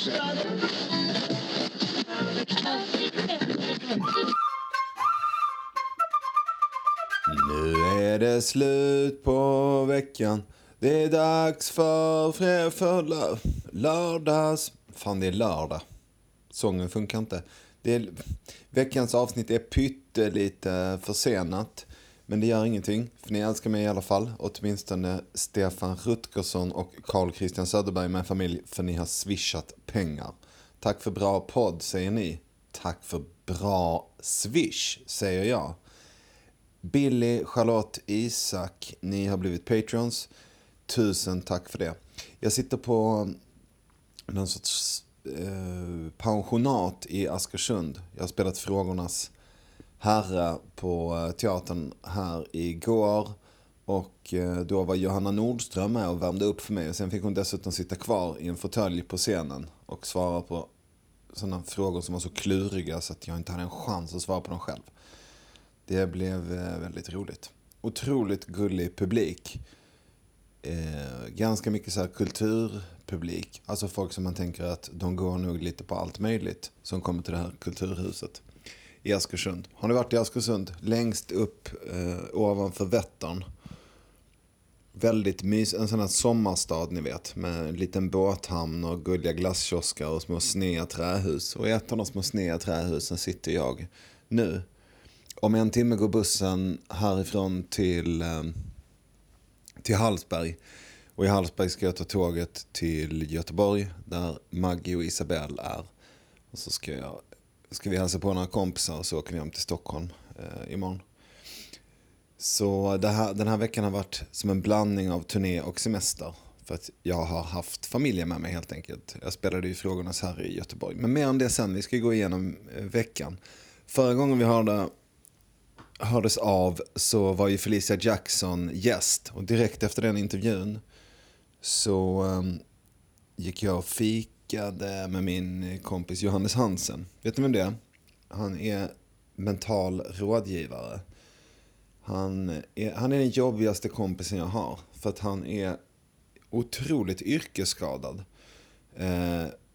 huset. Nu är det slut på veckan. Det är dags för lördags. Fan, det är lördag. Sången funkar inte. Veckans avsnitt är pyttelite försenat. Men det gör ingenting, för ni älskar mig i alla fall. Åtminstone Stefan Rutkerson och Carl Christian Söderberg med familj, för ni har swishat pengar. Tack för bra podd, säger ni. Tack för bra swish, säger jag. Billy, Charlotte, Isak, ni har blivit patrons. Tusen tack för det. Jag sitter på någon sorts pensionat i Askersund. Jag har spelat Frågornas Herre på teatern här igår, och då var Johanna Nordström med och värmde upp för mig, och sen fick hon dessutom sitta kvar i en fåtölj på scenen och svara på sådana frågor som var så kluriga så att jag inte hade en chans att svara på dem själv. Det blev väldigt roligt. Otroligt gullig publik. Ganska mycket så här kulturpublik. Alltså folk som man tänker att de går nog lite på allt möjligt, som kommer till det här kulturhuset i Askersund. Har ni varit i Askersund? Längst upp ovanför Vättern. Väldigt en sån här sommarstad, ni vet. Med en liten båthamn och gulliga glasskioskar och små snea trähus. Och i ett av de små snea trähusen sitter jag nu. Om en timme går bussen härifrån till Hallsberg. Och i Hallsberg ska jag ta tåget till Göteborg, där Maggie och Isabelle är. Och så ska vi hälsa på några kompisar, och så åker vi hem till Stockholm imorgon. Så den här veckan har varit som en blandning av turné och semester. För att jag har haft familjen med mig helt enkelt. Jag spelade ju Frågornas Herre i Göteborg. Men mer om det sen, vi ska gå igenom veckan. Förra gången vi hördes av så var ju Felicia Jackson gäst. Och direkt efter den intervjun så gick jag och fikade med min kompis Johannes Hansen. Vet ni vem det är? Han är mental rådgivare. Han är den jobbigaste kompisen jag har. För att han är otroligt yrkesskadad.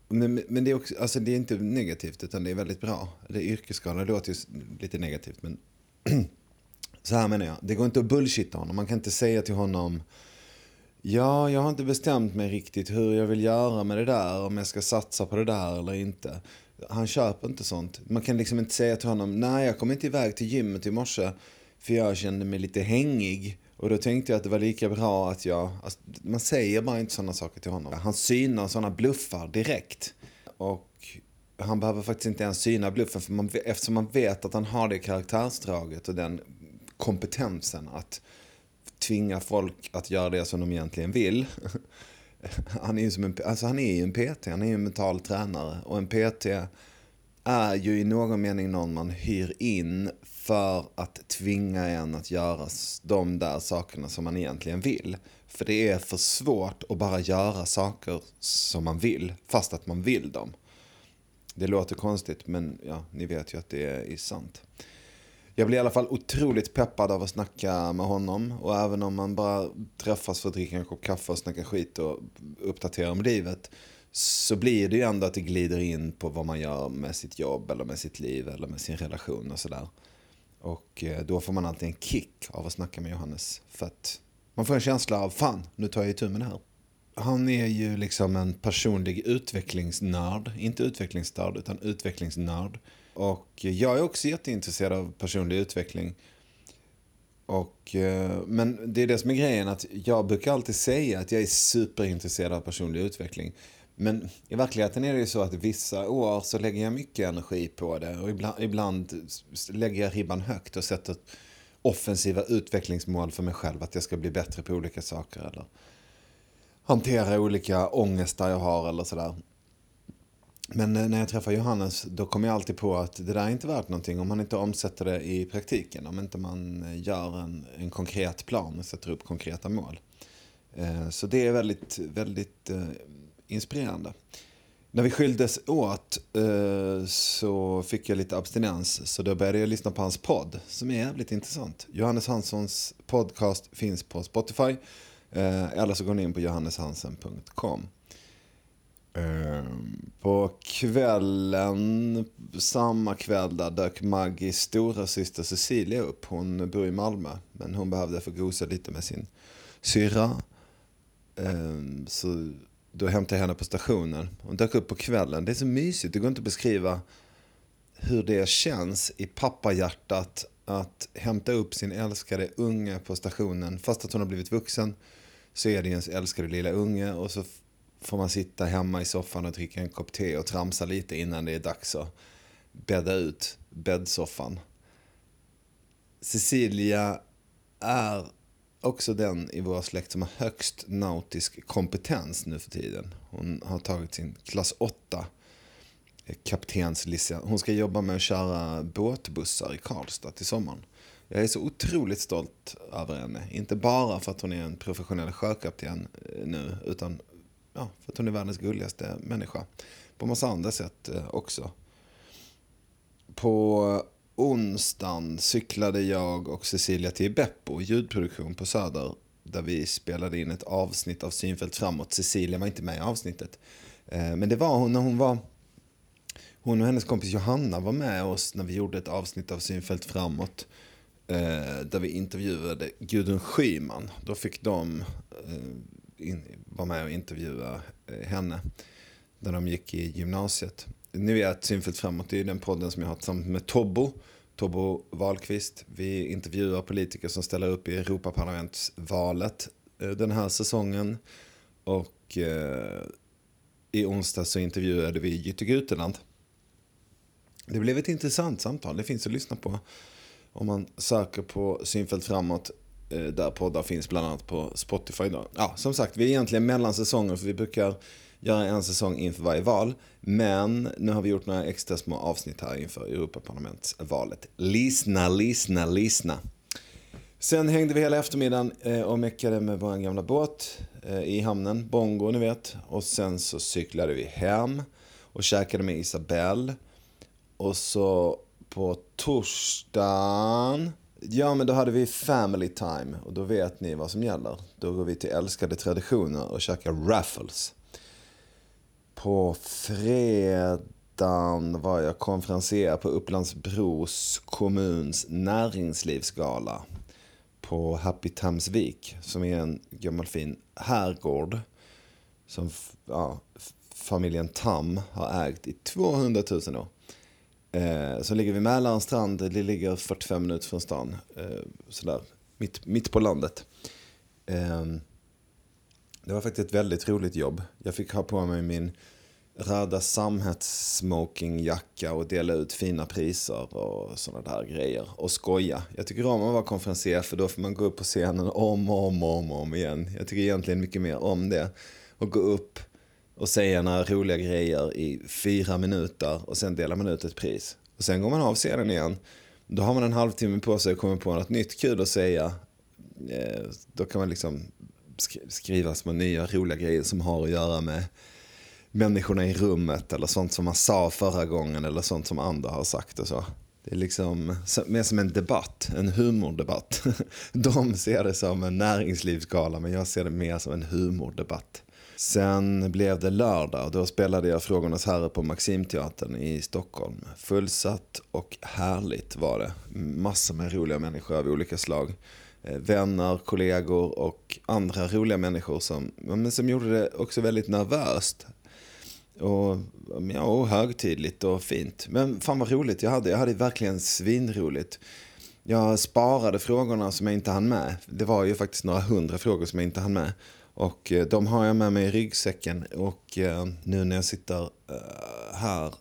Men det är också, alltså det är inte negativt, utan det är väldigt bra. Det är yrkesskadad, det låter ju lite negativt, men så här menar jag. Det går inte att bullshitta honom. Man kan inte säga till honom: ja, jag har inte bestämt mig riktigt hur jag vill göra med det där, om jag ska satsa på det där eller inte. Han köper inte sånt. Man kan liksom inte säga till honom: nej, jag kom inte iväg till gymmet i morse för jag kände mig lite hängig, och då tänkte jag att det var lika bra att jag... Alltså, man säger bara inte sådana saker till honom. Han synar sådana bluffar direkt. Och han behöver faktiskt inte ens syna bluffen, för eftersom man vet att han har det karaktärsdraget och den kompetensen att tvinga folk att göra det som de egentligen vill. Han är ju en PT, han är ju en mental tränare, och en PT är ju i någon mening någon man hyr in för att tvinga en att göra de där sakerna som man egentligen vill. För det är för svårt att bara göra saker som man vill fast att man vill dem. Det låter konstigt, men ja, ni vet ju att det är sant. Jag blir i alla fall otroligt peppad av att snacka med honom. Och även om man bara träffas för att dricka en kopp kaffe och snacka skit och uppdatera om livet, så blir det ju ändå att det glider in på vad man gör med sitt jobb eller med sitt liv eller med sin relation och sådär. Och då får man alltid en kick av att snacka med Johannes. För att man får en känsla av: fan, nu tar jag itu med det här. Han är ju liksom en personlig utvecklingsnörd. Inte utvecklingsstörd, utan utvecklingsnörd. Och jag är också jätteintresserad av personlig utveckling. Men det är det som är grejen, att jag brukar alltid säga att jag är superintresserad av personlig utveckling. Men i verkligheten är det ju så att vissa år så lägger jag mycket energi på det. Och ibland lägger jag ribban högt och sätter offensiva utvecklingsmål för mig själv. Att jag ska bli bättre på olika saker eller hantera olika ångestar jag har eller sådär. Men när jag träffar Johannes, då kommer jag alltid på att det där är inte värt någonting om man inte omsätter det i praktiken. Om inte man gör en konkret plan och sätter upp konkreta mål. Så det är väldigt, väldigt inspirerande. När vi skildes åt så fick jag lite abstinens. Så då började jag lyssna på hans podd, som är jävligt intressant. Johannes Hansens podcast finns på Spotify. Eller så går ni in på johanneshansen.com. kvällen, samma kväll där, dök Maggies stora syster Cecilia upp. Hon bor i Malmö, men hon behövde få gosa lite med sin syrra. Så då hämtade jag henne på stationen. Hon dök upp på kvällen. Det är så mysigt. Det går inte att beskriva hur det känns i pappahjärtat att hämta upp sin älskade unge på stationen. Fast att hon har blivit vuxen så är det ens älskade lilla unge. Och så får man sitta hemma i soffan och dricka en kopp te och tramsa lite innan det är dags att bädda ut bäddsoffan. Cecilia är också den i vår släkt som har högst nautisk kompetens nu för tiden. Hon har tagit sin klass 8 kaptenslicens. Hon ska jobba med att köra båtbussar i Karlstad till sommaren. Jag är så otroligt stolt över henne. Inte bara för att hon är en professionell sjökapten nu, utan för att hon är världens gulligaste människa. På massa andra sätt också. På onsdagen cyklade jag och Cecilia till Beppo, ljudproduktion på Söder, där vi spelade in ett avsnitt av Synfält framåt. Cecilia var inte med i avsnittet. Men det var hon när hon var... Hon och hennes kompis Johanna var med oss när vi gjorde ett avsnitt av Synfält framåt, där vi intervjuade Gudrun Schyman. Då fick de vara med och intervjua henne när de gick i gymnasiet. Nu är Synfält framåt, det är den podden som jag har tillsammans med Tobbo Wahlqvist. Vi intervjuar politiker som ställer upp i Europaparlamentsvalet den här säsongen. Och i onsdag så intervjuade vi Jytte Guteland. Det blev ett intressant samtal, det finns att lyssna på om man söker på Synfält framåt. Där poddar finns bland annat på Spotify då. Ja, som sagt, vi är egentligen mellan säsonger, för vi brukar göra en säsong inför varje val. Men nu har vi gjort några extra små avsnitt här inför Europaparlamentsvalet. Lyssna. Sen hängde vi hela eftermiddagen och mäckade med vår gamla båt i hamnen. Bongo, ni vet. Och sen så cyklade vi hem och käkade med Isabelle. Och så på torsdagen... Ja, men då hade vi family time. Och då vet ni vad som gäller. Då går vi till älskade traditioner och käkar raffles. På fredagen var jag konferenserad på Upplands-Bro kommuns näringslivsgala på Happy Tamsvik, som är en gammal fin herrgård som familjen Tam har ägt i 200 000 år. Så ligger vi med Mälarens strand. Det ligger 45 minuter från stan. Sådär, mitt på landet. Det var faktiskt ett väldigt roligt jobb. Jag fick ha på mig min röda samhällssmokingjacka och dela ut fina priser och sådana där grejer. Och skoja. Jag tycker om att vara konferenser, för då får man gå upp på scenen om igen. Jag tycker egentligen mycket mer om det. Och gå upp och säga några roliga grejer i 4 minuter. Och sen delar man ut ett pris. Och sen går man av scenen igen. Då har man en halvtimme på sig och kommer på något nytt kul att säga. Då kan man liksom skriva små nya roliga grejer som har att göra med människorna i rummet. Eller sånt som man sa förra gången. Eller sånt som andra har sagt och så. Det är liksom mer som en debatt. En humordebatt. De ser det som en näringslivsgala. Men jag ser det mer som en humordebatt. Sen blev det lördag och då spelade jag Frågornas Herre på Maximteatern i Stockholm. Fullsatt och härligt var det. Massor med roliga människor av olika slag. Vänner, kollegor och andra roliga människor som gjorde det också väldigt nervöst. Och högtidligt och fint. Men fan vad roligt jag hade. Jag hade verkligen svinroligt. Jag sparade frågorna som jag inte hann med. Det var ju faktiskt några 100 frågor som jag inte hann med. Och de har jag med mig i ryggsäcken. Och nu när jag sitter här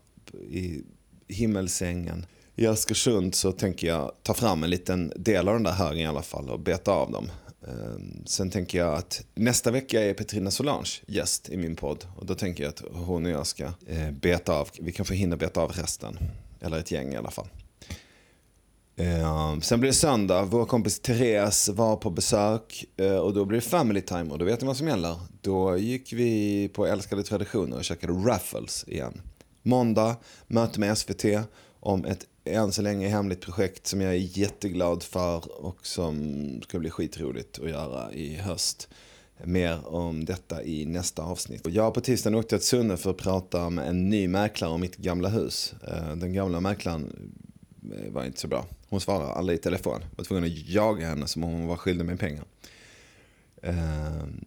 i himmelsängen i Askersund så tänker jag ta fram en liten del av den där högen i alla fall och beta av dem. Sen tänker jag att nästa vecka är Petrina Solange gäst i min podd. Och då tänker jag att hon och jag ska beta av. Vi kan få hinna beta av resten. Eller ett gäng i alla fall. Sen blir det söndag. Vår kompis Therese var på besök, och då blir det family time. Och då vet ni vad som gäller. Då gick vi på älskade traditioner och käkade raffles igen. Måndag, möte med SVT om ett än så länge hemligt projekt som jag är jätteglad för och som ska bli skitroligt att göra i höst. mer om detta i nästa avsnitt. Jag på tisdagen åkte jag till Sunne för att prata med en ny mäklare om mitt gamla hus. Den gamla mäklaren var inte så bra. Hon svarade aldrig i telefon. Jag var tvungen att jaga henne som om hon var skyldig med pengar.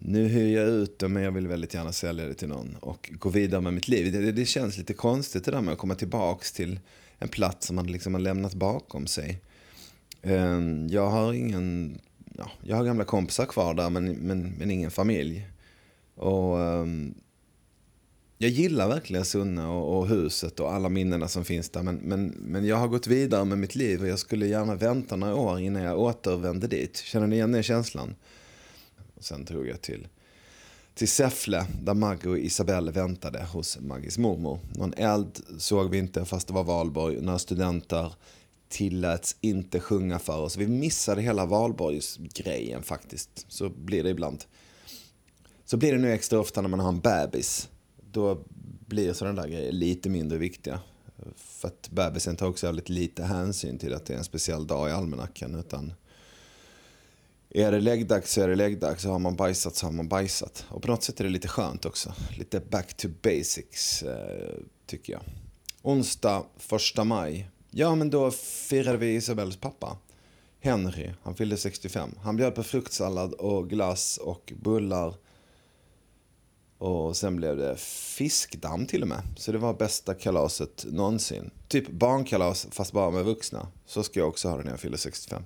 Nu hyr jag ut det, men jag vill väldigt gärna sälja det till någon och gå vidare med mitt liv. Det känns lite konstigt det där med att komma tillbaks till en plats som man liksom har lämnat bakom sig. Jag har ingen... Ja, jag har gamla kompisar kvar där, men ingen familj. Och jag gillar verkligen Sunne och huset och alla minnena som finns där. Men jag har gått vidare med mitt liv och jag skulle gärna vänta några år innan jag återvände dit. Känner ni igen den känslan? Och sen tog jag till Säffle där Maggie och Isabelle väntade hos Maggies mormor. Någon eld såg vi inte fast det var valborg. Några studenter tilläts inte sjunga för oss. Vi missade hela valborgsgrejen faktiskt. Så blir det ibland. Så blir det nu extra ofta när man har en bebis. Då blir sådana där grejer lite mindre viktiga. För att bebisen tar också väldigt lite hänsyn till att det är en speciell dag i almanackan. Utan är det läggdags så är det läggdags. Så har man bajsat så har man bajsat. Och på något sätt är det lite skönt också. Lite back to basics tycker jag. Onsdag 1 maj. Ja, men då firade vi Isabells pappa, Henry. Han fyllde 65. Han bjöd på fruktsallad och glass och bullar. Och sen blev det fiskdamm till och med. Så det var bästa kalaset någonsin. Typ barnkalas fast bara med vuxna. Så ska jag också ha det när jag fyller 65.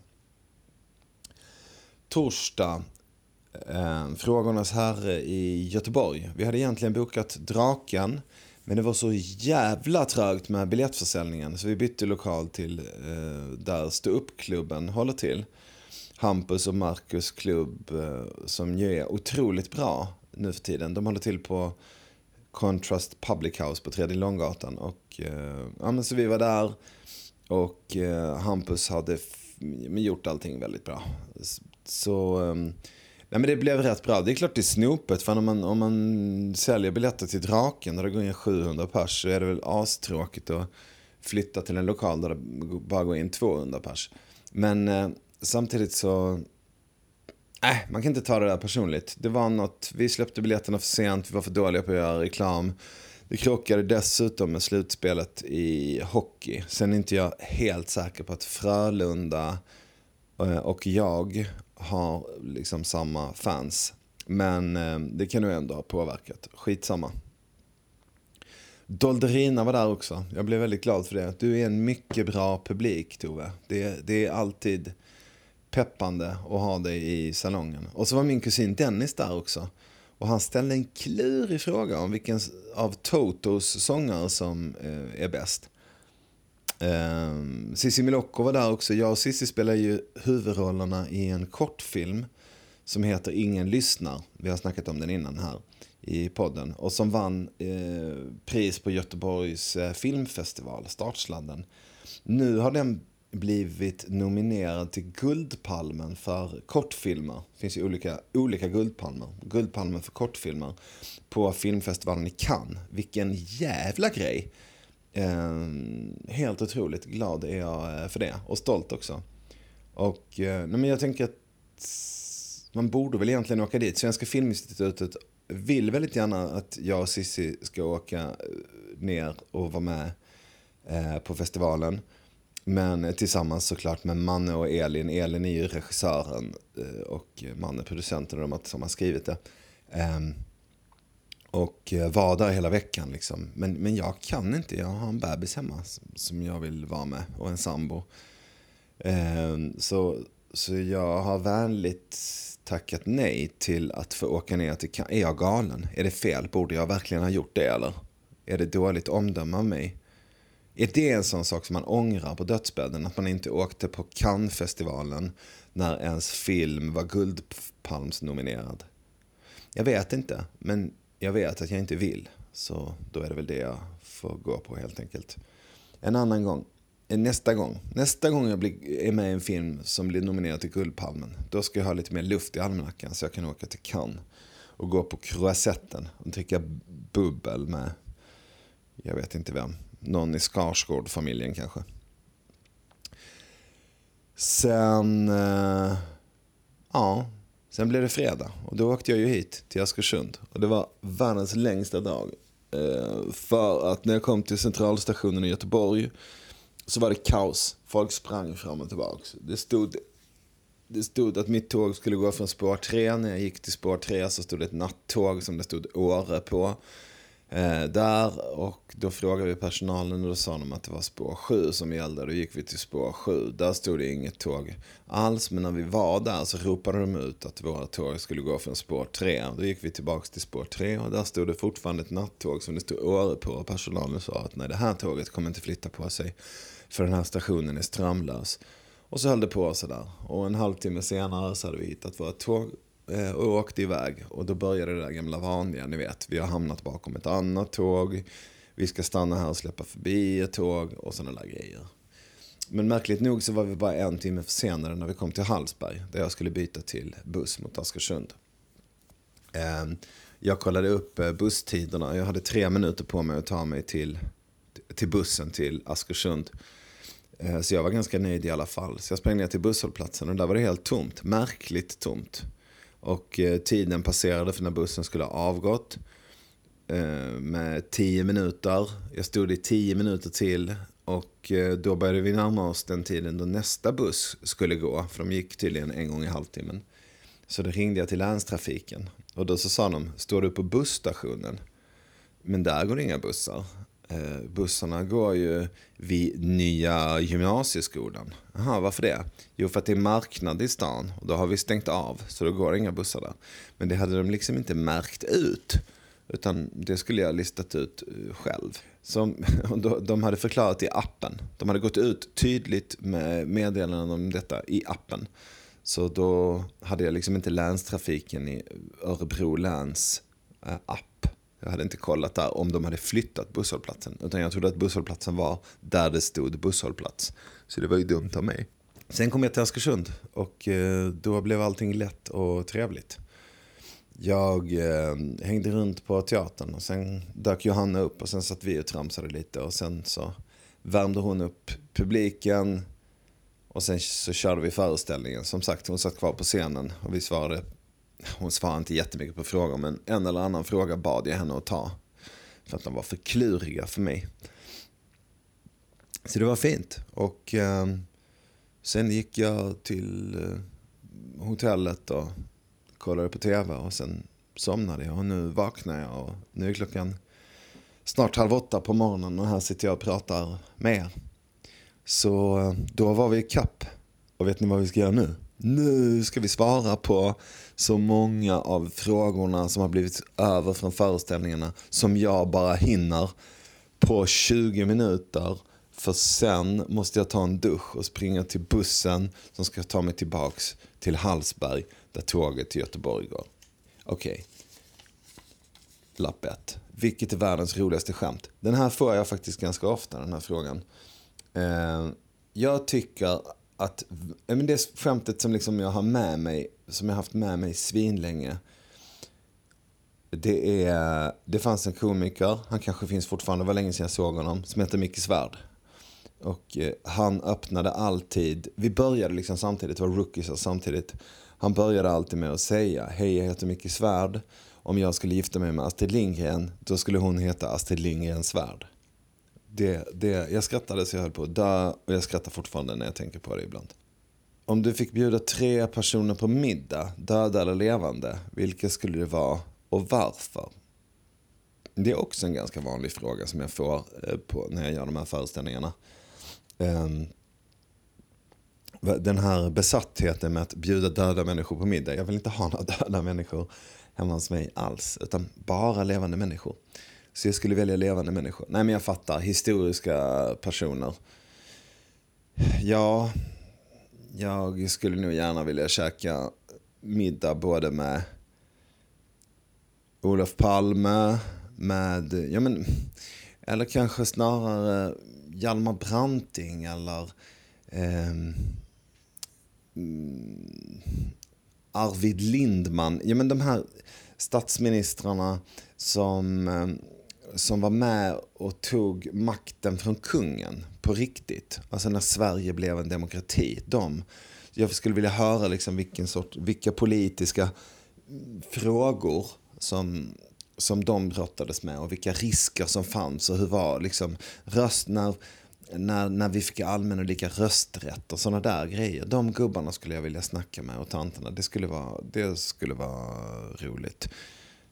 Torsdag. Frågornas Herre i Göteborg. Vi hade egentligen bokat Draken. Men det var så jävla trögt med biljettförsäljningen så vi bytte lokal till där ståuppklubben håller till. Hampus och Markus klubb som ju är otroligt bra nu för tiden. De håller till på Contrast Public House på Tredje Långgatan. Och, ja, så vi var där och Hampus hade gjort allting väldigt bra. Så... Nej, men det blev rätt bra. Det är klart det är snopet. För om man säljer biljetter till Draken och det går in 700 pers så är det väl astråkigt att flytta till en lokal där det bara går in 200 pers. Men samtidigt så... man kan inte ta det där personligt. Det var något... Vi släppte biljetterna för sent. Vi var för dåliga på att göra reklam. Det krockade dessutom med slutspelet i hockey. Sen är inte jag helt säker på att Frölunda och jag... har liksom samma fans. Men det kan ju ändå ha påverkat. Skitsamma. Dolderina var där också. Jag blev väldigt glad för det. Du är en mycket bra publik, Tove. Det är alltid peppande att ha dig i salongen. Och så var min kusin Dennis där också. Och han ställde en klurig fråga om vilken av Totos sångare som är bäst. Sissi Milocco var där också. Jag och Sissi spelar ju huvudrollerna i en kortfilm som heter Ingen lyssnar. Vi har snackat om den innan här i podden. Och som vann pris på Göteborgs filmfestival, Startsladden. Nu har den blivit nominerad till Guldpalmen för kortfilmer. Det finns ju olika Guldpalmer. Guldpalmen för kortfilmer på filmfestivalen i Cannes. Vilken jävla grej! Helt otroligt glad är jag för det och stolt också. Och men jag tänker att man borde väl egentligen åka dit. Svenska Filminstitutet vill väldigt gärna att jag och Sissi ska åka ner och vara med på festivalen. Men tillsammans såklart med Manne och Elin. Elin är ju regissören och Manne producenten och de som har skrivit det. Och var där hela veckan liksom. Men jag kan inte. Jag har en bebis hemma som jag vill vara med. Och en sambo. Så jag har vänligt tackat nej till att få åka ner till Cannes. Är jag galen? Är det fel? Borde jag verkligen ha gjort det eller? Är det dåligt omdöme av mig? Är det en sån sak som man ångrar på dödsbädden? Att man inte åkte på Cannes-festivalen när ens film var Guldpalmsnominerad? Jag vet inte. Men... jag vet att jag inte vill, så då är det väl det jag får gå på helt enkelt. En annan gång, nästa gång jag är med i en film som blir nominerad till Guldpalmen, då ska jag ha lite mer luft i almanackan så jag kan åka till Cannes och gå på croissetten och dricka bubbel med, jag vet inte vem, någon i Skarsgård-familjen kanske. Sen, Sen blev det fredag och då åkte jag ju hit till Askersund. Och det var världens längsta dag. För att när jag kom till centralstationen i Göteborg så var det kaos. Folk sprang fram och tillbaka. Det stod att mitt tåg skulle gå från spår 3. När jag gick till spår 3 så stod det ett nattåg som det stod Åre på. Där, och då frågade vi personalen och då sa de att det var spår 7 som gällde. Då gick vi till spår 7. Där stod det inget tåg alls, men när vi var där så ropade de ut att våra tåg skulle gå från spår 3. Då gick vi tillbaka till spår 3 och där stod det fortfarande ett nattåg som det stod Åre på, och personalen sa att nej, det här tåget kommer inte flytta på sig för den här stationen är strömlös. Och så höll det på så där, och en halvtimme senare så hade vi hittat våra tåg och åkte iväg. Och då började det där gamla vanliga, ni vet, vi har hamnat bakom ett annat tåg, vi ska stanna här och släppa förbi ett tåg och sådana där grejer. Men märkligt nog så var vi bara en timme senare när vi kom till Hallsberg, där jag skulle byta till buss mot Askersund. Jag kollade upp busstiderna, jag hade 3 minuter på mig att ta mig till bussen till Askersund. Så jag var ganska nöjd i alla fall. Så jag sprang ner till busshållplatsen och där var det helt tomt, märkligt tomt. Och tiden passerade för när bussen skulle ha avgått med 10 minuter. Jag stod i 10 minuter till och då började vi närma oss den tiden då nästa buss skulle gå. För de gick tydligen en gång i halvtimmen. Så då ringde jag till länstrafiken och då så sa de, står du på busstationen? Men där går det inga bussar. Bussarna går ju vid nya gymnasieskolan. Jaha, varför det? Jo, för att det är marknad i stan och då har vi stängt av, så då går det inga bussar där. Men det hade de liksom inte märkt ut, utan det skulle jag listat ut själv. Så, de hade förklarat i appen. De hade gått ut tydligt med meddelanden om detta i appen. Så då hade jag liksom inte länstrafiken i Örebro läns app. Jag hade inte kollat där om de hade flyttat busshållplatsen, utan jag trodde att busshållplatsen var där det stod busshållplats. Så det var ju dumt av mig. Sen kom jag till Askersund och då blev allting lätt och trevligt. Jag hängde runt på teatern och sen dök Johanna upp och sen satt vi och tramsade lite och sen så värmde hon upp publiken och sen så körde vi föreställningen. Som sagt, hon satt kvar på scenen och vi svarade. Hon svarade inte jättemycket på frågor, men en eller annan fråga bad jag henne att ta. För att de var för kluriga för mig. Så det var fint. Och sen gick jag till hotellet och kollade på tv. Och sen somnade jag och nu vaknar jag. Och nu är klockan snart 7:30 på morgonen och här sitter jag och pratar med er. Så då var vi i kapp. Och vet ni vad vi ska göra nu? Nu ska vi svara på så många av frågorna som har blivit över från föreställningarna som jag bara hinner på 20 minuter. För sen måste jag ta en dusch och springa till bussen som ska ta mig tillbaks till Hallsberg där tåget till Göteborg går. Okej. Lapp 1. Vilket är världens roligaste skämt? Den här får jag faktiskt ganska ofta, den här frågan. Jag tycker att, men det skämtet som liksom jag har med mig, som jag haft med mig svinlänge, det fanns en komiker, han kanske finns fortfarande, var länge sedan jag såg honom, som heter Micke Svärd. Och han öppnade alltid, vi började liksom samtidigt, var rookies och samtidigt, han började alltid med att säga, hej, jag heter Micke Svärd, om jag skulle gifta mig med Astrid Lindgren då skulle hon heta Astrid Lindgren Svärd. Jag skrattade så jag höll på att dö och jag skrattar fortfarande när jag tänker på det ibland. Om du fick bjuda 3 personer på middag, döda eller levande, vilka skulle det vara och varför? Det är också en ganska vanlig fråga som jag får på, när jag gör de här föreställningarna. Den här besattheten med att bjuda döda människor på middag. Jag vill inte ha några döda människor hemma hos mig alls, utan bara levande människor. Så jag skulle välja levande människor. Nej, men jag fattar. Historiska personer. Ja, jag skulle nog gärna vilja käka middag både med Olof Palme, med, ja men, eller kanske snarare Hjalmar Branting eller Arvid Lindman. Ja, men de här statsministrarna som var med och tog makten från kungen på riktigt. Alltså när Sverige blev en demokrati. De jag skulle vilja höra liksom vilka politiska frågor som de brottades med och vilka risker som fanns och hur var liksom röst när vi fick allmän och lika rösträtt och sådana där grejer. De gubbarna skulle jag vilja snacka med och tanterna. Det skulle vara roligt.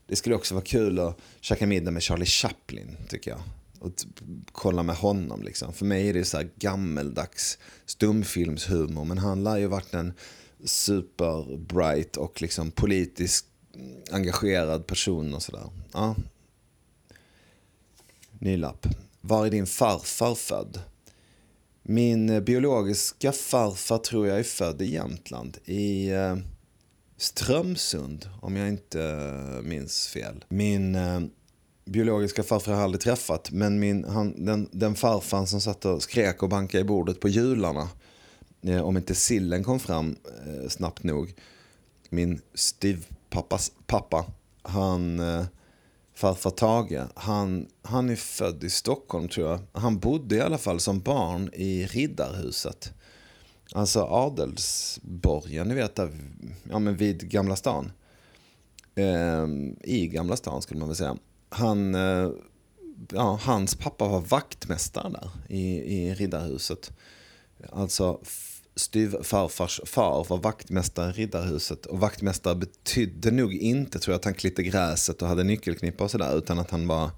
Det skulle också vara kul att käka middag med Charlie Chaplin, tycker jag. Och kolla med honom liksom. För mig är det så här gammeldags stumfilmshumor, men han har ju varit en superbright och liksom politiskt engagerad person och sådär. Ja. Ny lapp. Var är din farfar född? Min biologiska farfar tror jag är född i Jämtland, i Strömsund, om jag inte minns fel. Min biologiska farfar har jag aldrig träffat, men den farfar som satt och skrek och bankade i bordet på jularna om inte sillen kom fram snabbt nog. Min styvpappas pappa, han... Farfar Tage, han är född i Stockholm tror jag. Han bodde i alla fall som barn i Riddarhuset. Alltså Adelsborgen, ni vet där, ja, men vid Gamla stan. I Gamla stan skulle man väl säga. Hans pappa var vaktmästare där i Riddarhuset. Alltså styvfarfars far var vaktmästare i Riddarhuset, och vaktmästare betydde nog inte, tror jag, att han klippte gräset och hade nyckelknippa och sådär, utan att han var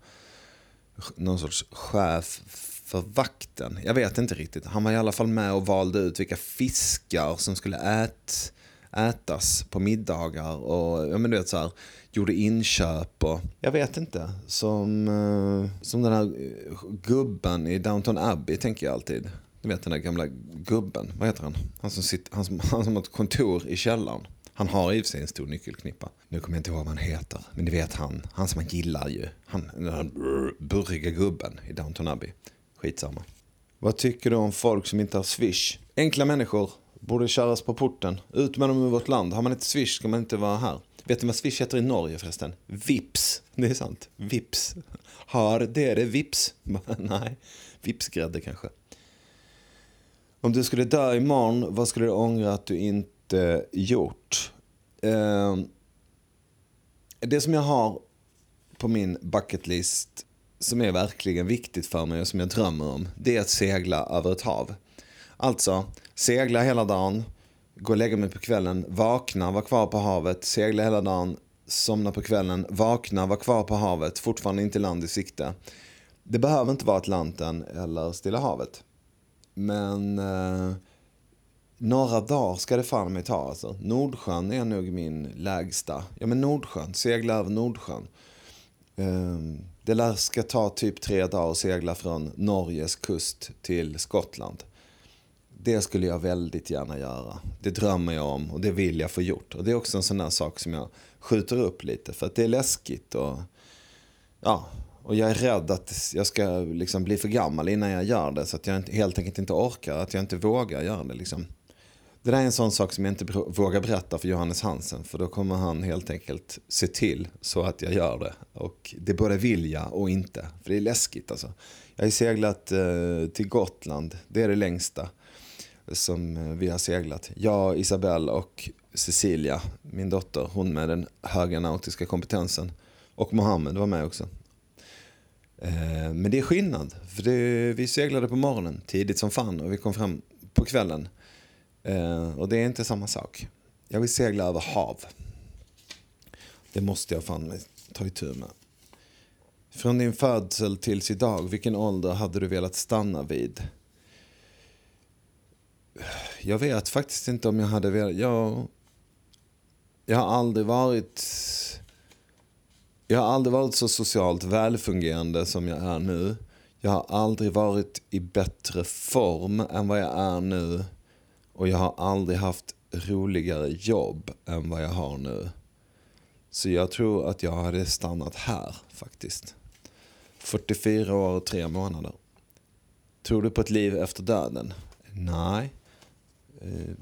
någon sorts chef för vakten. Jag vet inte riktigt. Han var i alla fall med och valde ut vilka fiskar som skulle ätas på middagar och ja, men du vet så här, gjorde inköp och jag vet inte, som den här gubben i Downton Abbey tänker jag alltid. Du vet den där gamla gubben, vad heter han? Han som har ett kontor i källaren. Han har i sig en stor nyckelknippa. Nu kommer jag inte ihåg vad han heter, men det vet han som man gillar ju. Den burriga gubben i Downton Abbey. Skitsamma. Vad tycker du om folk som inte har Swish? Enkla människor borde köras på porten. Ut med dem i vårt land. Har man inte Swish ska man inte vara här. Vet du vad Swish heter i Norge förresten? Vips. Det är sant. Vips. Har det Vips? Nej. Vipsgrädde kanske. Om du skulle dö imorgon, vad skulle du ångra att du inte gjort? Det som jag har på min bucket list, som är verkligen viktigt för mig och som jag drömmer om, det är att segla över ett hav. Alltså, segla hela dagen, gå och lägga mig på kvällen, vakna, vara kvar på havet, segla hela dagen, somna på kvällen, vakna, vara kvar på havet, fortfarande inte land i sikte. Det behöver inte vara Atlanten eller Stilla havet. Men några dagar ska det fan mig ta alltså. Nordsjön är nog min lägsta. Ja, men Nordsjön, segla över Nordsjön. Det ska ta typ 3 dagar att segla från Norges kust till Skottland. Det skulle jag väldigt gärna göra. Det drömmer jag om och det vill jag få gjort. Och det är också en sån där sak som jag skjuter upp lite, för att det är läskigt och ja. Och jag är rädd att jag ska liksom bli för gammal innan jag gör det. Så att jag helt enkelt inte orkar. Att jag inte vågar göra det. Liksom. Det där är en sån sak som jag inte vågar berätta för Johannes Hansen. För då kommer han helt enkelt se till så att jag gör det. Och det både vill jag och inte. För det är läskigt alltså. Jag har seglat till Gotland. Det är det längsta som vi har seglat. Jag, Isabelle och Cecilia, min dotter. Hon med den höga nautiska kompetensen. Och Mohammed var med också. Men det är skillnad, för vi seglade på morgonen tidigt som fan och vi kom fram på kvällen, och det är inte samma sak. Jag vill segla över hav. Det måste jag fan ta itu med. Från din födsel tills idag, vilken ålder hade du velat stanna vid? Jag vet faktiskt inte om jag hade velat. Jag har aldrig varit... Jag har aldrig varit så socialt välfungerande som jag är nu. Jag har aldrig varit i bättre form än vad jag är nu. Och jag har aldrig haft roligare jobb än vad jag har nu. Så jag tror att jag hade stannat här faktiskt. 44 år och 3 månader. Tror du på ett liv efter döden? Nej.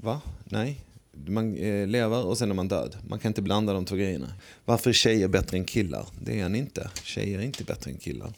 Va? Nej. Man lever och sen är man död. Man kan inte blanda de två grejerna. Varför är tjejer bättre än killar? Det är han inte. Tjejer är inte bättre än killar.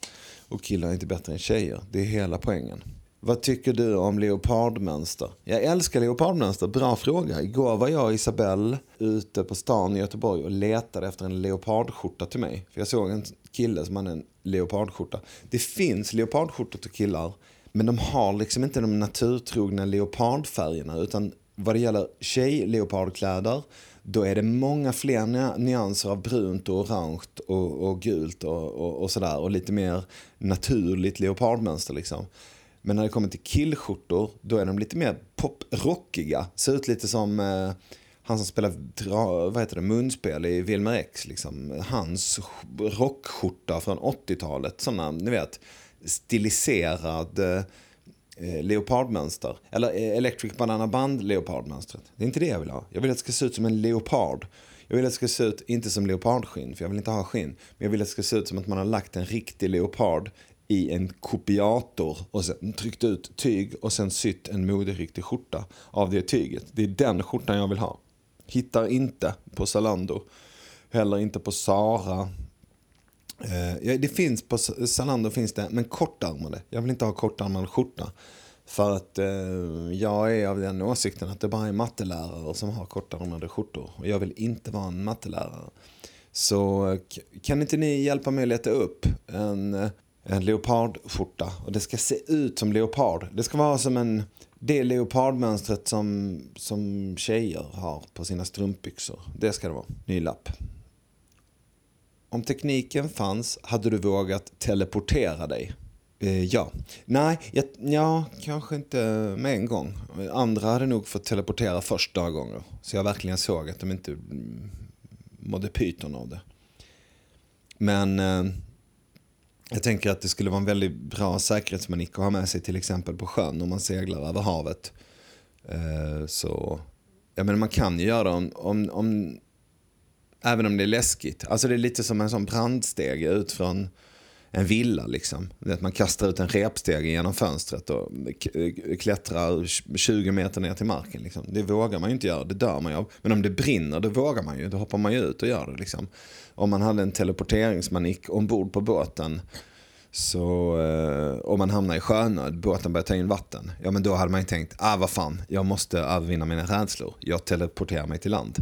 Och killar är inte bättre än tjejer. Det är hela poängen. Vad tycker du om leopardmönster? Jag älskar leopardmönster. Bra fråga. Igår var jag och Isabelle ute på stan i Göteborg och letade efter en leopardskjorta till mig. För jag såg en kille som hade en leopardskjorta. Det finns leopardskjortor till killar, men de har liksom inte de naturtrogna leopardfärgerna. Utan vad det gäller tjej-leopardkläder, då är det många fler nyanser av brunt och orange och gult och sådär. Och lite mer naturligt leopardmönster liksom. Men när det kommer till killskjortor, då är de lite mer poprockiga. Ser ut lite som han som spelar munspel i Wilmer X. Liksom. Hans rockskjorta från 80-talet. Sådana, ni vet, stiliserad leopardmönster. Eller Electric Banana Band-leopardmönstret. Det är inte det jag vill ha. Jag vill att det ska se ut som en leopard. Jag vill att det ska se ut, inte som leopardskinn, för jag vill inte ha skinn. Men jag vill att det ska se ut som att man har lagt en riktig leopard i en kopiator och sen tryckt ut tyg och sen sytt en moderiktig skjorta av det tyget. Det är den skjortan jag vill ha. Hittar inte på Zalando. Heller inte på Zara. Det finns på Zalando, finns det, men kortärmade. Jag vill inte ha kortärmade skjorta. För att jag är av den åsikten att det bara är mattelärare som har kortärmade skjortor. Och jag vill inte vara en mattelärare. Så kan inte ni hjälpa mig att leta upp en leopardskjorta, och det ska se ut som leopard. Det ska vara som det leopardmönstret som tjejer har på sina strumpbyxor. Det ska det vara. Ny lapp. Om tekniken fanns, hade du vågat teleportera dig? Ja. Nej, jag kanske inte med en gång. Andra hade nog fått teleportera första gången. Så jag verkligen såg att de inte mådde pyton av det. Men jag tänker att det skulle vara en väldigt bra säkerhetsmanik att ha med sig, till exempel på sjön om man seglar över havet. Så jag menar, man kan ju göra om även om det är läskigt. Alltså det är lite som en sån brandsteg ut från en villa liksom. Att man kastar ut en repsteg genom fönstret och klättrar 20 meter ner till marken liksom. Det vågar man ju inte göra, det dör man ju av. Men om det brinner, då vågar man ju, då hoppar man ju ut och gör det liksom. Om man hade en teleporteringsmanik ombord på båten, så om man hamnar i sjönöd, båten börjar ta in vatten, ja men då hade man ju tänkt, vad fan, jag måste övervinna mina rädslor, jag teleporterar mig till land.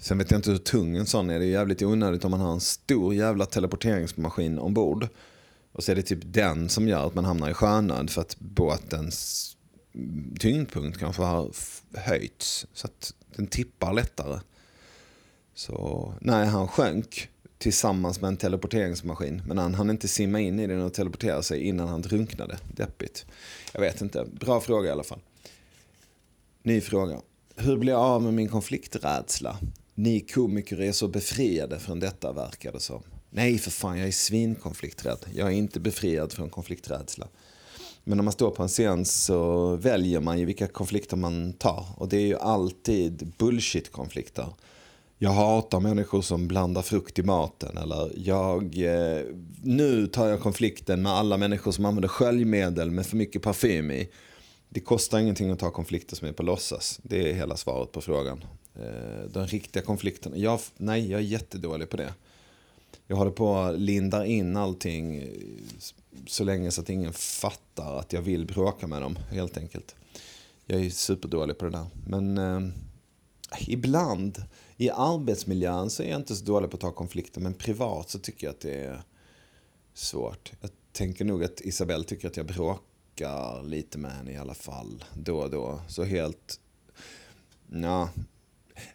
Sen vet jag inte hur tung en sån är. Det är jävligt onödigt om man har en stor jävla teleporteringsmaskin ombord. Och så är det typ den som gör att man hamnar i sjönöd, för att båtens tyngdpunkt kanske har höjts, så att den tippar lättare. Så nej, han sjönk tillsammans med en teleporteringsmaskin. Men han hann inte simma in i den och teleportera sig innan han drunknade. Deppigt. Jag vet inte. Bra fråga i alla fall. Ny fråga. Hur blir jag av med min konflikträdsla? Ni komiker är så befriade från detta, verkar det som. Nej för fan, jag är svinkonflikträdd. Jag är inte befriad från konflikträdsla. Men när man står på en scen så väljer man ju vilka konflikter man tar. Och det är ju alltid bullshit-konflikter. Jag hatar människor som blandar frukt i maten. Eller nu tar jag konflikten med alla människor som använder sköljmedel med för mycket parfym i. Det kostar ingenting att ta konflikter som är på låtsas. Det är hela svaret på frågan. Den riktiga konflikten. Jag är jättedålig på det. Jag håller på att linda in allting så länge så att ingen fattar att jag vill bråka med dem, helt enkelt. Jag är superdålig på det där. Men ibland i arbetsmiljön så är jag inte så dålig på att ta konflikter. Men privat så tycker jag att det är svårt. Jag tänker nog att Isabelle tycker att jag bråkar lite med henne i alla fall. Då och då. Så helt... Ja.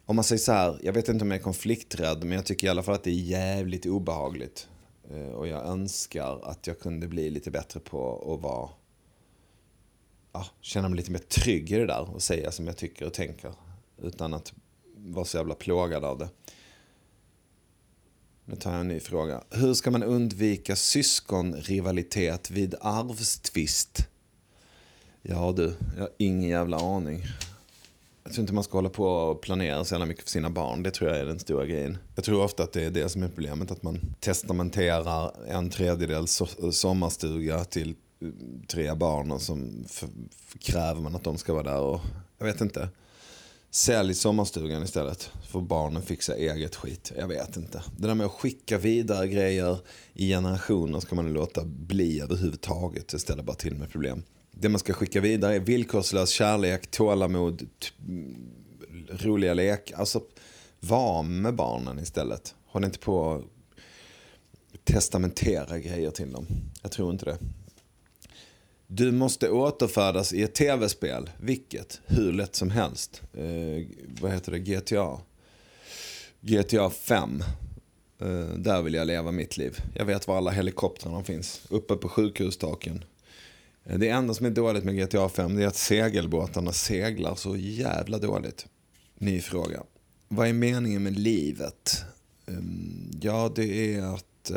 Om man säger så här, jag vet inte om jag är konflikträdd, men jag tycker i alla fall att det är jävligt obehagligt. Och jag önskar att jag kunde bli lite bättre på att vara... Ja, känna mig lite mer trygg i det där och säga som jag tycker och tänker. Utan att vara så jävla plågad av det. Nu tar jag en ny fråga. Hur ska man undvika syskonrivalitet vid arvstvist? Ja du, jag har ingen jävla aning. Jag tror inte man ska hålla på och planera så jävla mycket för sina barn. Det tror jag är den stora grejen. Jag tror ofta att det är det som är problemet. Att man testamenterar 1/3 sommarstuga till 3 barn. Och så kräver man att de ska vara där. Och jag vet inte. Sälj sommarstugan istället. För barnen fixa eget skit. Jag vet inte. Det där med att skicka vidare grejer i generationer ska man låta bli överhuvudtaget. Det ställer bara till med problem. Det man ska skicka vidare är villkorslös kärlek, tålamod, roliga lek. Alltså, var med barnen istället. Håll inte på att testamentera grejer till dem. Jag tror inte det. Du måste återfödas i ett tv-spel. Vilket? Hur lätt som helst. Vad heter det? GTA. GTA 5. Där vill jag leva mitt liv. Jag vet var alla helikoptrarna finns. Uppe på sjukhustaken. Det enda som är dåligt med GTA 5 är att segelbåtarna seglar så jävla dåligt. Ny fråga. Vad är meningen med livet? Ja, det är att...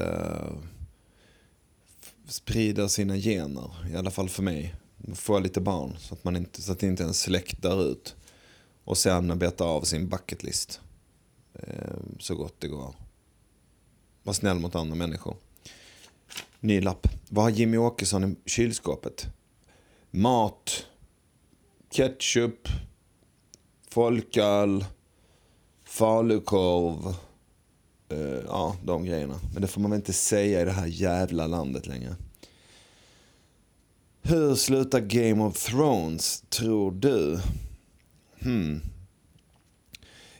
sprida sina gener, i alla fall för mig. Få lite barn så att det inte ens släktar ut. Och sen beta av sin bucketlist. Så gott det går. Var snäll mot andra människor. Ny lapp. Vad har Jimmy Åkesson i kylskåpet? Mat. Ketchup. Folköl. Falukorv. Ja, de grejerna. Men det får man väl inte säga i det här jävla landet längre. Hur slutar Game of Thrones, tror du?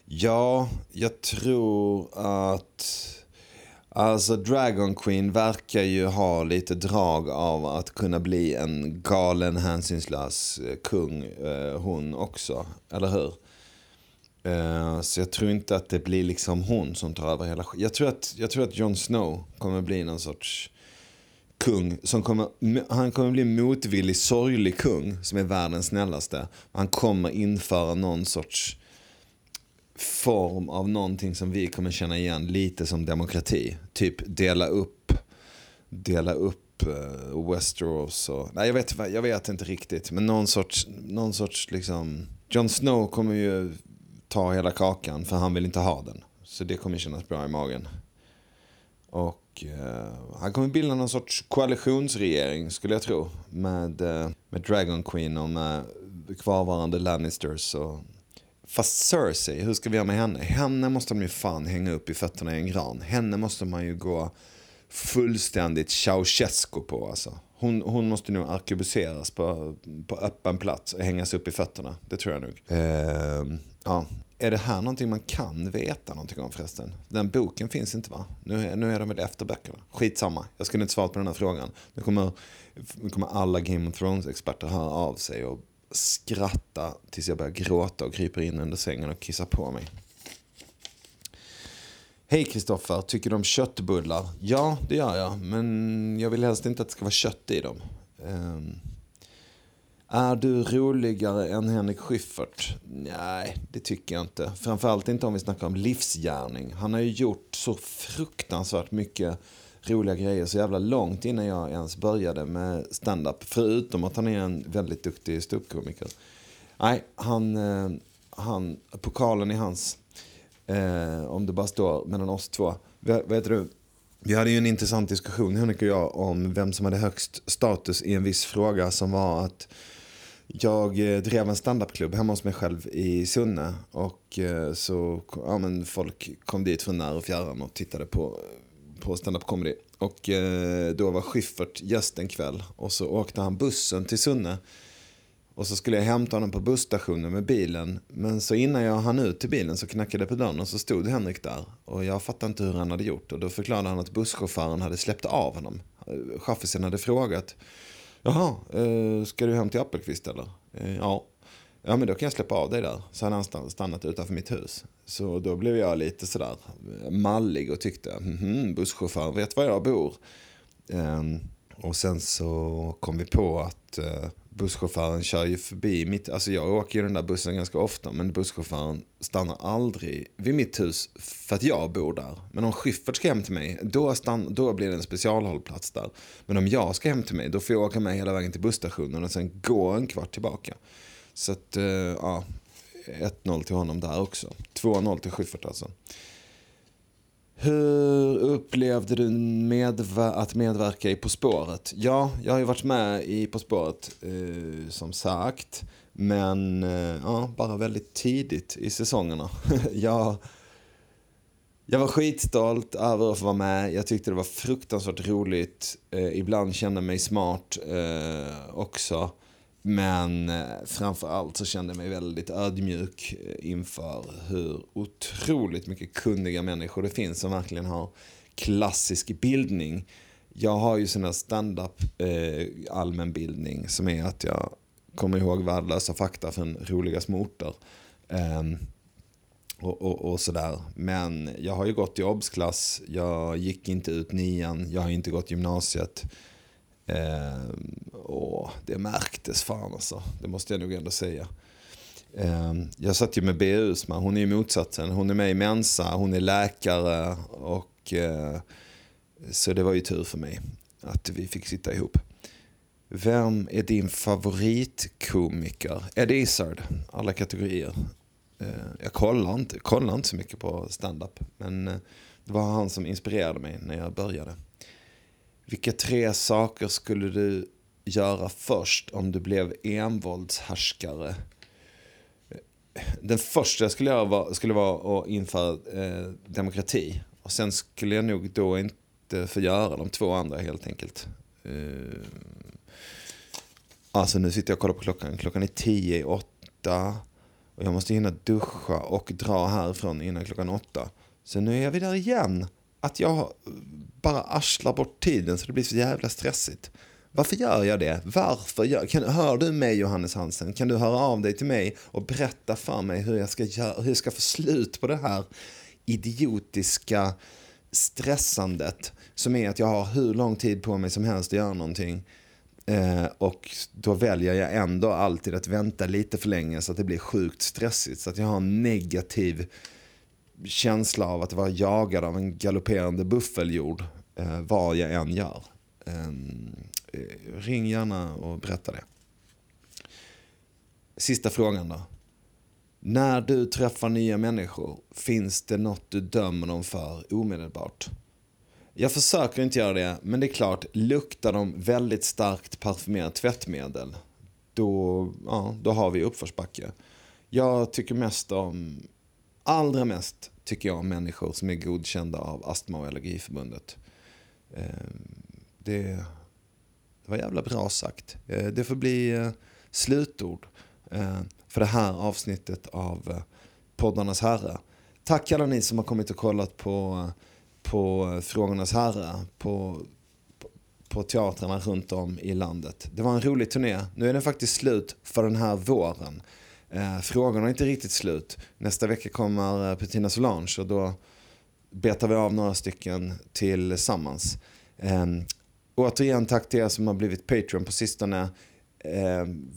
Ja, jag tror att... Alltså, Dragon Queen verkar ju ha lite drag av att kunna bli en galen, hänsynslös kung, hon också. Eller hur? Så jag tror inte att det blir liksom hon som tar över hela skiten. Jag tror att Jon Snow kommer bli någon sorts kung som kommer bli motvillig, sorglig kung som är världens snällaste. Han kommer införa någon sorts form av någonting som vi kommer känna igen lite som demokrati. Typ dela upp Westeros och... Nej, jag vet inte riktigt, men någon sorts liksom... Jon Snow kommer ju ta hela kakan för han vill inte ha den. Så det kommer kännas bra i magen. Och han kommer bilda någon sorts koalitionsregering, skulle jag tro. Med Dragon Queen och med kvarvarande Lannisters. Och... Fast Cersei, hur ska vi göra med henne? Henne måste man ju fan hänga upp i fötterna i en gran. Henne måste man ju gå fullständigt Ceausescu på. Alltså. Hon måste nog arkebuseras på öppen plats och hängas upp i fötterna. Det tror jag nog. Ja. Är det här någonting man kan veta någonting om förresten? Den boken finns inte, va? Nu är de väl efterböckerna. Skitsamma, jag skulle inte svara på den här frågan. Nu kommer alla Game of Thrones-experter höra av sig och skratta tills jag börjar gråta och kryper in under sängen och kissar på mig. Hej Kristoffer, tycker du om köttbullar? Ja, det gör jag. Men jag vill helst inte att det ska vara kött i dem. Är du roligare än Henrik Schyffert? Nej, det tycker jag inte. Framförallt inte om vi snackar om livsgärning. Han har ju gjort så fruktansvärt mycket roliga grejer så jävla långt innan jag ens började med stand-up. Förutom att han är en väldigt duktig ståuppkomiker. Nej, han pokalen i hans... om det bara står mellan oss två. Vet du, vi hade ju en intressant diskussion, Henrik och jag, om vem som hade högst status i en viss fråga som var att jag drev en stand-up-klubb hemma hos mig själv i Sunne och så ja, men folk kom dit från när och fjärran och tittade på stand-up-comedy och då var Schyffert gäst en kväll och så åkte han bussen till Sunne. Och så skulle jag hämta honom på busstationen med bilen. Men så innan jag hann ut till bilen så knackade på dörren och så stod Henrik där. Och jag fattade inte hur han hade gjort. Och då förklarade han att busschauffören hade släppt av honom. Chauffören hade frågat. Jaha, ska du hem till Appelqvist eller? Ja. Ja, men då kan jag släppa av dig där. Så hade han stannat utanför mitt hus. Så då blev jag lite sådär mallig och tyckte. Busschauffören vet var jag bor. Och sen så kom vi på att... busschauffören kör ju förbi mitt... Alltså jag åker ju den där bussen ganska ofta. Men busschauffören stannar aldrig vid mitt hus för att jag bor där. Men om Schyffert ska hem till mig, då blir det en specialhållplats där. Men om jag ska hem till mig, då får jag åka med hela vägen till busstationen och sen gå en kvart tillbaka. Så att, ja. 1-0 till honom där också. 2-0 till Schyffert alltså. Hur upplevde du att medverka i På spåret? Ja, jag har ju varit med i På spåret som sagt. Men ja, bara väldigt tidigt i säsongerna. Jag var skitstolt över att få vara med. Jag tyckte det var fruktansvärt roligt. Ibland kände mig smart också. Men framförallt så kände jag mig väldigt ödmjuk inför hur otroligt mycket kunniga människor det finns som verkligen har klassisk bildning. Jag har ju sån här stand-up allmänbildning som är att jag kommer ihåg värdelösa fakta från roliga småorter. Och sådär. Men jag har ju gått i obsklass. Jag gick inte ut 9:an. Jag har inte gått gymnasiet. Och det märktes fan alltså. Det måste jag nog ändå säga. Jag satt ju med B.U. Hon är ju motsatsen. Hon är med i Mensa. Hon är läkare. Och, så det var ju tur för mig att vi fick sitta ihop. Vem är din favoritkomiker? Eddie Izzard. Alla kategorier. Jag kollar inte så mycket på stand-up. Men det var han som inspirerade mig när jag började. Vilka tre saker skulle du göra först om du blev envåldshärskare? Den första jag skulle göra skulle vara att införa demokrati. Och sen skulle jag nog då inte förgöra de två andra helt enkelt. Alltså nu sitter jag och kollar på klockan. Klockan är 7:50. Och jag måste hinna duscha och dra härifrån innan klockan 8. Så nu är vi där igen. Att jag bara arslar bort tiden så det blir så jävla stressigt. Varför gör jag det? Hör du mig, Johannes Hansen? Kan du höra av dig till mig och berätta för mig hur jag ska få slut på det här idiotiska stressandet som är att jag har hur lång tid på mig som helst att göra någonting. Och då väljer jag ändå alltid att vänta lite för länge så att det blir sjukt stressigt. Så att jag har en negativ känsla av att vara jagad av en galopperande buffeljord vad jag än gör. Ring gärna och berätta det. Sista frågan då. När du träffar nya människor, finns det något du dömer dem för omedelbart? Jag försöker inte göra det, men det är klart, luktar de väldigt starkt parfymerat tvättmedel, då har vi uppförsbacke. Jag tycker allra mest tycker jag om människor som är godkända av Astma- och Allergiförbundet. Det var jävla bra sagt. Det får bli slutord för det här avsnittet av Poddarnas Herre. Tack alla ni som har kommit och kollat på Frågornas Herre på teatrarna runt om i landet. Det var en rolig turné. Nu är den faktiskt slut för den här våren. Frågorna är inte riktigt slut. Nästa vecka kommer Petrina Solange och då betar vi av några stycken tillsammans. Återigen tack till er som har blivit Patreon på sistone.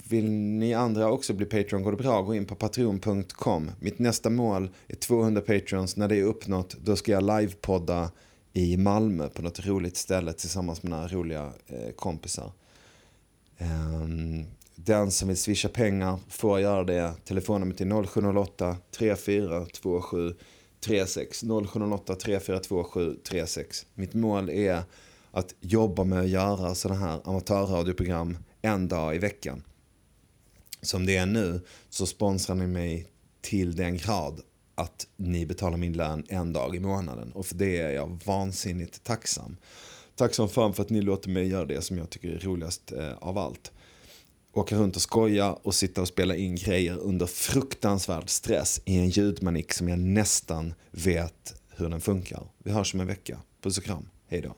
Vill ni andra också bli Patreon går det bra, gå in på patreon.com. Mitt nästa mål är 200 Patreons. När det är uppnått då ska jag livepodda i Malmö på något roligt ställe tillsammans med några roliga kompisar. Den som vill swisha pengar får göra det. Telefonnumret är 0708 3427 36. 0708 3427 36. Mitt mål är att jobba med att göra sådana här amatörradioprogram en dag i veckan. Som det är nu så sponsrar ni mig till den grad att ni betalar min lön en dag i månaden. Och för det är jag vansinnigt tacksam. Tack som fan för att ni låter mig göra det som jag tycker är roligast av allt. Åka runt och skoja och sitta och spela in grejer under fruktansvärd stress i en ljudmanik som jag nästan vet hur den funkar. Vi hörs om en vecka. Puss och kram. Hej då.